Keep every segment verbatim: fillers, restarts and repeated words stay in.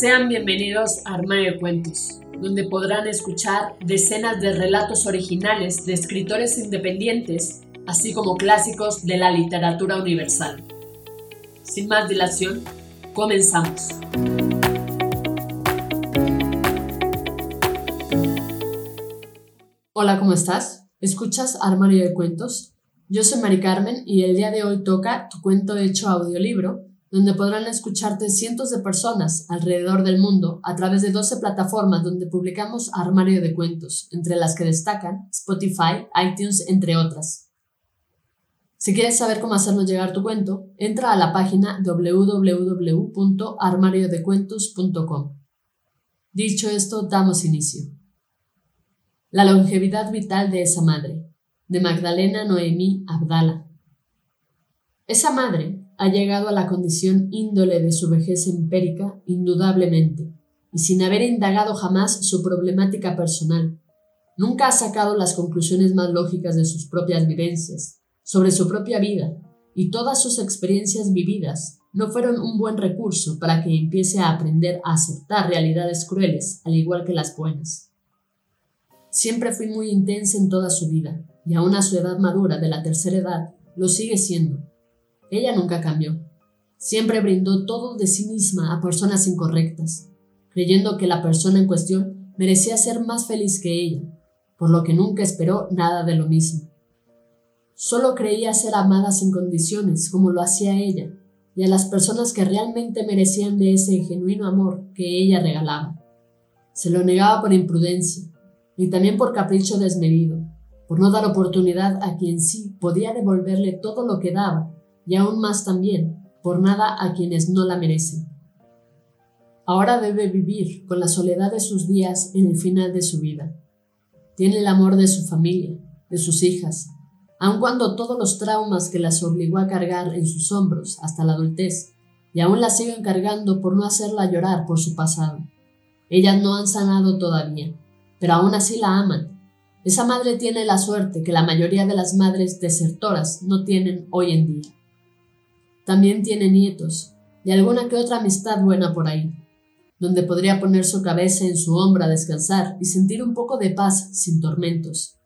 Sean bienvenidos a Armario de Cuentos, donde podrán escuchar decenas de relatos originales de escritores independientes, así como clásicos de la literatura universal. Sin más dilación, comenzamos. Hola, ¿cómo estás? ¿Escuchas Armario de Cuentos? Yo soy Mari Carmen y el día de hoy toca Tu cuento hecho audiolibro, donde podrán escucharte cientos de personas alrededor del mundo a través de doce plataformas donde publicamos Armario de Cuentos, entre las que destacan Spotify, iTunes, entre otras. Si quieres saber cómo hacernos llegar tu cuento, entra a la página doble u doble u doble u punto armario de cuentos punto com. Dicho esto, damos inicio. La longevidad vital de esa madre, de Magdalena Noemí Abdala. Esa madre ha llegado a la condición índole de su vejez empírica, indudablemente, y sin haber indagado jamás su problemática personal. Nunca ha sacado las conclusiones más lógicas de sus propias vivencias, sobre su propia vida, y todas sus experiencias vividas no fueron un buen recurso para que empiece a aprender a aceptar realidades crueles, al igual que las buenas. Siempre fui muy intensa en toda su vida, y aún a su edad madura de la tercera edad, lo sigue siendo. Ella nunca cambió. Siempre brindó todo de sí misma a personas incorrectas, creyendo que la persona en cuestión merecía ser más feliz que ella, por lo que nunca esperó nada de lo mismo. Solo creía ser amada sin condiciones, como lo hacía ella, y a las personas que realmente merecían de ese genuino amor que ella regalaba. Se lo negaba por imprudencia, y también por capricho desmedido, por no dar oportunidad a quien sí podía devolverle todo lo que daba, y aún más también, por nada a quienes no la merecen. Ahora debe vivir con la soledad de sus días en el final de su vida. Tiene el amor de su familia, de sus hijas, aun cuando todos los traumas que las obligó a cargar en sus hombros hasta la adultez, y aún la siguen cargando por no hacerla llorar por su pasado. Ellas no han sanado todavía, pero aún así la aman. Esa madre tiene la suerte que la mayoría de las madres desertoras no tienen hoy en día. También tiene nietos, y alguna que otra amistad buena por ahí, donde podría poner su cabeza en su hombro a descansar y sentir un poco de paz sin tormentos.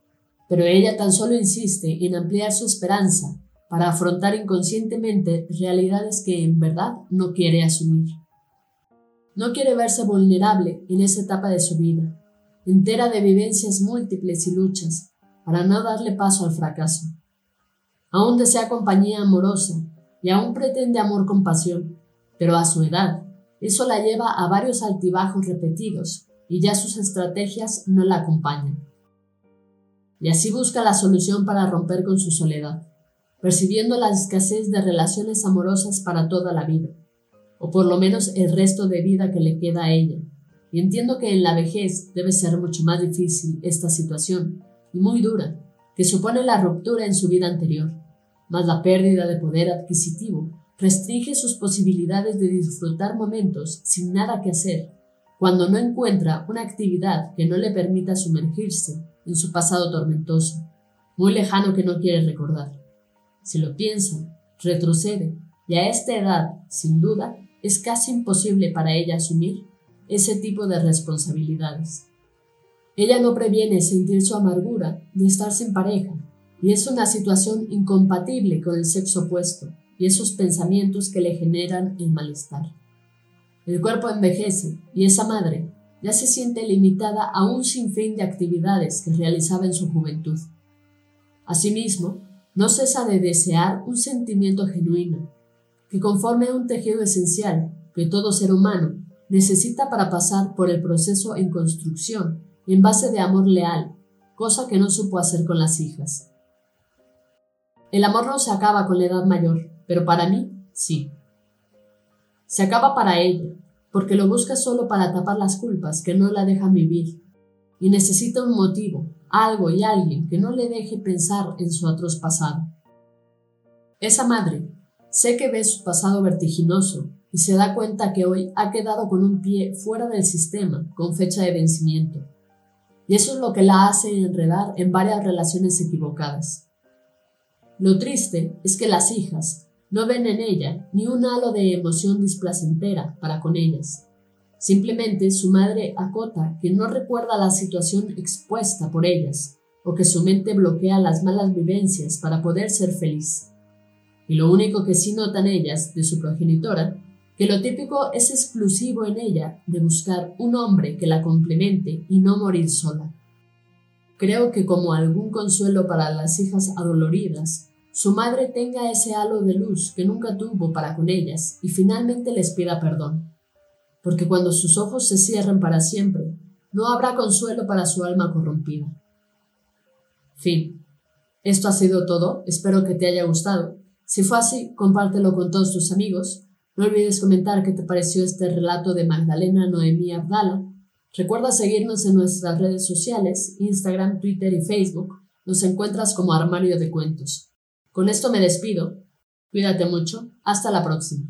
Pero ella tan solo insiste en ampliar su esperanza para afrontar inconscientemente realidades que en verdad no quiere asumir. No quiere verse vulnerable en esa etapa de su vida, entera de vivencias múltiples y luchas, para no darle paso al fracaso. Aún desea compañía amorosa, y aún pretende amor con pasión, pero a su edad, eso la lleva a varios altibajos repetidos y ya sus estrategias no la acompañan. Y así busca la solución para romper con su soledad, percibiendo la escasez de relaciones amorosas para toda la vida, o por lo menos el resto de vida que le queda a ella. Y entiendo que en la vejez debe ser mucho más difícil esta situación, y muy dura, que supone la ruptura en su vida anterior. Mas la pérdida de poder adquisitivo restringe sus posibilidades de disfrutar momentos sin nada que hacer, cuando no encuentra una actividad que no le permita sumergirse en su pasado tormentoso, muy lejano que no quiere recordar. Si lo piensa, retrocede, y a esta edad, sin duda, es casi imposible para ella asumir ese tipo de responsabilidades. Ella no previene sentir su amargura de estar sin pareja, y es una situación incompatible con el sexo opuesto y esos pensamientos que le generan el malestar. El cuerpo envejece y esa madre ya se siente limitada a un sinfín de actividades que realizaba en su juventud. Asimismo, no cesa de desear un sentimiento genuino, que conforme un tejido esencial que todo ser humano necesita para pasar por el proceso en construcción en base de amor leal, cosa que no supo hacer con las hijas. El amor no se acaba con la edad mayor, pero para mí, sí. Se acaba para ella, porque lo busca solo para tapar las culpas que no la dejan vivir, y necesita un motivo, algo y alguien que no le deje pensar en su atroz pasado. Esa madre, sé que ve su pasado vertiginoso y se da cuenta que hoy ha quedado con un pie fuera del sistema con fecha de vencimiento, y eso es lo que la hace enredar en varias relaciones equivocadas. Lo triste es que las hijas no ven en ella ni un halo de emoción displacentera para con ellas, Simplemente su madre acota que no recuerda la situación expuesta por ellas o que su mente bloquea las malas vivencias para poder ser feliz. Y lo único que sí notan ellas de su progenitora, que lo típico es exclusivo en ella de buscar un hombre que la complemente y no morir sola. Creo que como algún consuelo para las hijas adoloridas, su madre tenga ese halo de luz que nunca tuvo para con ellas y finalmente les pida perdón. Porque cuando sus ojos se cierren para siempre, no habrá consuelo para su alma corrompida. Fin. Esto ha sido todo, espero que te haya gustado. Si fue así, compártelo con todos tus amigos. No olvides comentar qué te pareció este relato de Magdalena Noemí Abdala. Recuerda seguirnos en nuestras redes sociales, Instagram, Twitter y Facebook. Nos encuentras como Armario de Cuentos. Con esto me despido. Cuídate mucho. Hasta la próxima.